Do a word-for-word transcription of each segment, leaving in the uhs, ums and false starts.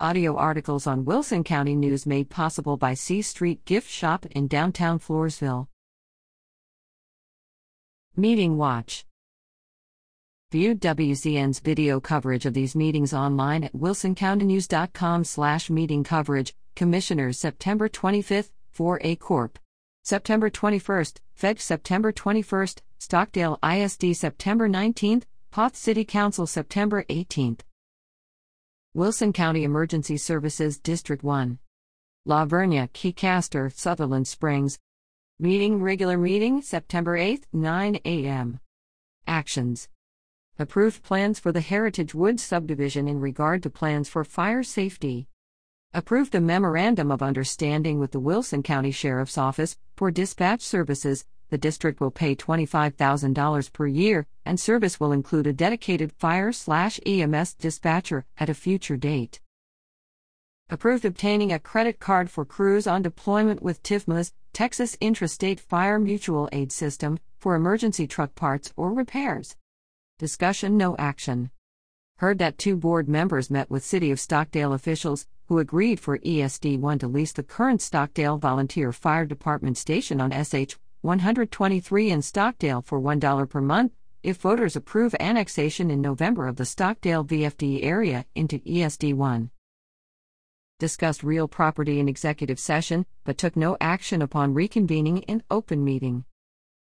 Audio articles on Wilson County News made possible by C Street Gift Shop in downtown Floresville. Meeting Watch. View W C N's video coverage of these meetings online at wilson county news dot com slash meeting coverage, Commissioners September twenty-fifth, four A Corp. September twenty-first, F E D C September twenty-first, Stockdale I S D September nineteenth, Poth City Council September eighteenth. Wilson County Emergency Services District one. La Vernia, Kicaster, Sutherland Springs. Meeting Regular Meeting September eighth, nine a m Actions. Approved plans for the Heritage Woods subdivision in regard to plans for fire safety. Approved a memorandum of understanding with the Wilson County Sheriff's Office for dispatch services. The district will pay twenty-five thousand dollars per year, and service will include a dedicated fire/E M S dispatcher at a future date. Approved obtaining a credit card for crews on deployment with T I F M A's, Texas Intrastate Fire Mutual Aid System, for emergency truck parts or repairs. Discussion, no action. Heard that two board members met with City of Stockdale officials, who agreed for E S D one to lease the current Stockdale Volunteer Fire Department station on S H one twenty-three in Stockdale for one dollar per month, if voters approve annexation in November of the Stockdale V F D area into E S D one. Discussed real property in executive session, but took no action upon reconvening in open meeting.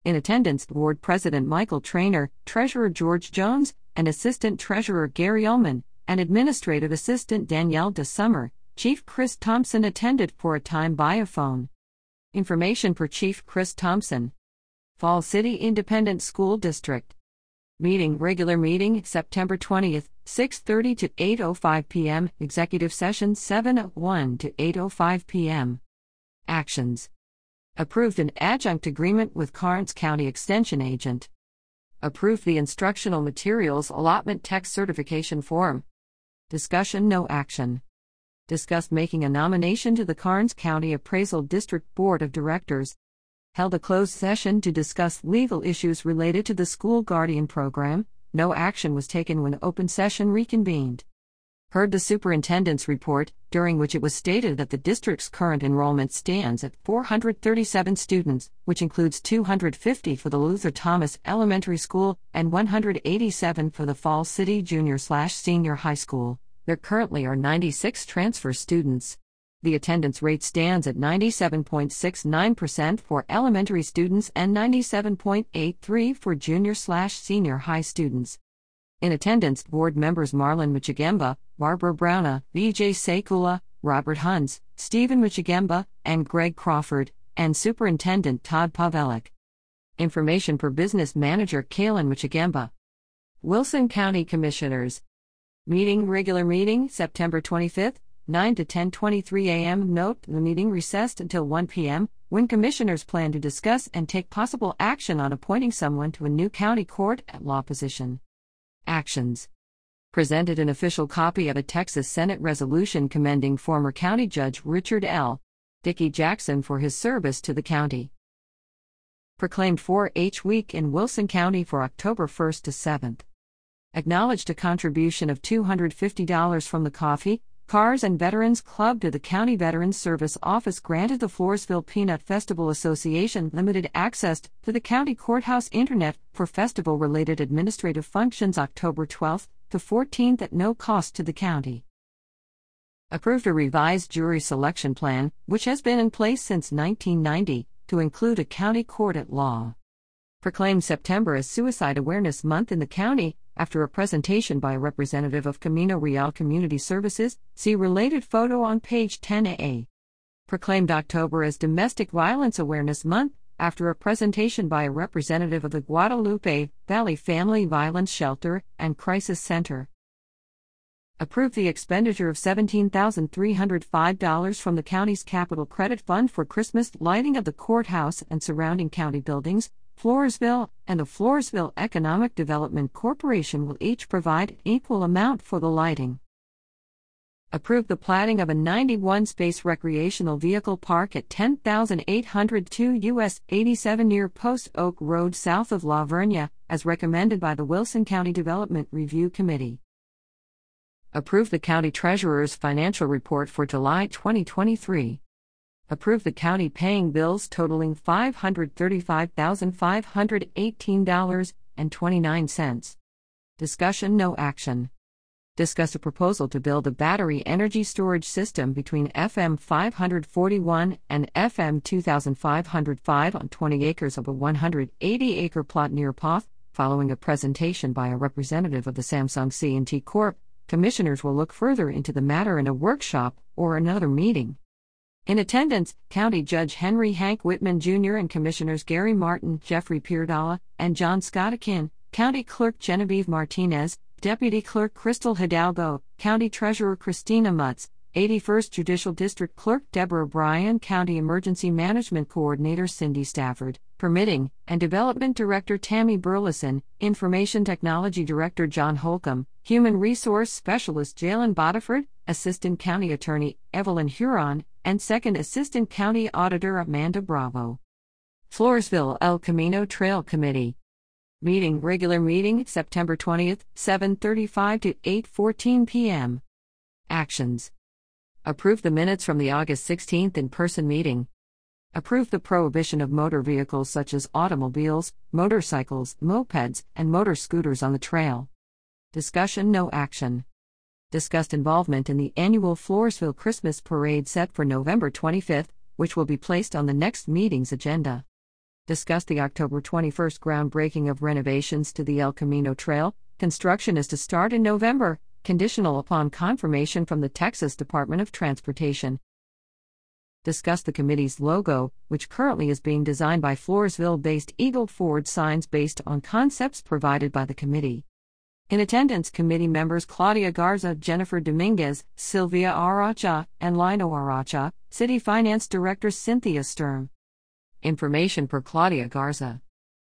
In attendance, Board President Michael Trainer, Treasurer George Jones, and Assistant Treasurer Gary Ullman, and Administrative Assistant Danielle DeSummer. Chief Chris Thompson attended for a time via phone. Information per Chief Chris Thompson. Fall City Independent School District. Meeting Regular Meeting September twentieth, six thirty to eight oh five p m Executive Session seven oh one to eight oh five p m Actions. Approved an adjunct agreement with Carnes County Extension Agent. Approved the Instructional Materials Allotment Text Certification Form. Discussion, no action. Discussed making a nomination to the Carnes County Appraisal District Board of Directors. Held a closed session to discuss legal issues related to the school guardian program. No action was taken when open session reconvened. Heard the superintendent's report, during which it was stated that the district's current enrollment stands at four hundred thirty-seven students, which includes two hundred fifty for the Luther Thomas Elementary School and one hundred eighty-seven for the Fall City Junior/Senior High School. There currently are ninety-six transfer students. The attendance rate stands at ninety-seven point six nine percent for elementary students and ninety-seven point eight three percent for junior/senior high students. In attendance, board members Marlon Michigemba, Barbara Browna, V J Sekula, Robert Huns, Stephen Michigemba, and Greg Crawford, and Superintendent Todd Pavelic. Information per Business Manager Kalen Michigemba. Wilson County Commissioners. Meeting Regular Meeting September twenty-fifth, nine to ten twenty-three a m Note, the meeting recessed until one p m, when commissioners plan to discuss and take possible action on appointing someone to a new county court at law position. Actions. Presented an official copy of a Texas Senate resolution commending former County Judge Richard L. Dickey Jackson for his service to the county. Proclaimed four H Week in Wilson County for October first to seventh. Acknowledged a contribution of two hundred fifty dollars from the Coffee, Cars, and Veterans Club to the County Veterans Service Office. Granted the Floresville Peanut Festival Association limited access to the county courthouse internet for festival-related administrative functions October twelfth to fourteenth at no cost to the county. Approved a revised jury selection plan, which has been in place since nineteen ninety, to include a county court at law. Proclaimed September as Suicide Awareness Month in the county, after a presentation by a representative of Camino Real Community Services. See related photo on page ten A. Proclaimed October as Domestic Violence Awareness Month, after a presentation by a representative of the Guadalupe Valley Family Violence Shelter and Crisis Center. Approved the expenditure of seventeen thousand three hundred five dollars from the county's Capital Credit Fund for Christmas lighting of the courthouse and surrounding county buildings. Floresville and the Floresville Economic Development Corporation will each provide an equal amount for the lighting. Approved the platting of a ninety-one space recreational vehicle park at ten thousand eight hundred two U S eighty-seven near Post Oak Road south of La Vernia, as recommended by the Wilson County Development Review Committee. Approve the County Treasurer's Financial Report for July twenty twenty-three. Approve the County paying bills totaling five hundred thirty-five thousand five hundred eighteen dollars and twenty-nine cents. Discussion, no action. Discuss a proposal to build a battery energy storage system between F M five forty-one and F M two thousand five hundred five on twenty acres of a one hundred eighty acre plot near Poth. Following a presentation by a representative of the Samsung C and T Corporation, Commissioners will look further into the matter in a workshop or another meeting. In attendance, County Judge Henry Hank Whitman Junior and Commissioners Gary Martin, Jeffrey Pierdala, and John Scott Akin, County Clerk Genevieve Martinez, Deputy Clerk Crystal Hidalgo, County Treasurer Christina Mutz, eighty-first Judicial District Clerk Deborah Bryan, County Emergency Management Coordinator Cindy Stafford, Permitting and Development Director Tammy Burleson, Information Technology Director John Holcomb, Human Resource Specialist Jalen Botiford, Assistant County Attorney Evelyn Huron, and Second Assistant County Auditor Amanda Bravo. Floresville El Camino Trail Committee Meeting Regular Meeting September twentieth, seven thirty-five to eight fourteen p m Actions. Approve the minutes from the August sixteenth in-person meeting. Approve the prohibition of motor vehicles such as automobiles, motorcycles, mopeds, and motor scooters on the trail. Discussion, no action. Discussed involvement in the annual Floresville Christmas Parade set for November twenty-fifth, which will be placed on the next meeting's agenda. Discussed the October twenty-first groundbreaking of renovations to the El Camino Trail. Construction is to start in November, conditional upon confirmation from the Texas Department of Transportation. Discuss the committee's logo, which currently is being designed by Floresville-based Eagle Ford Signs based on concepts provided by the committee. In attendance, committee members Claudia Garza, Jennifer Dominguez, Sylvia Aracha, and Lino Aracha, City Finance Director Cynthia Sturm. Information per Claudia Garza.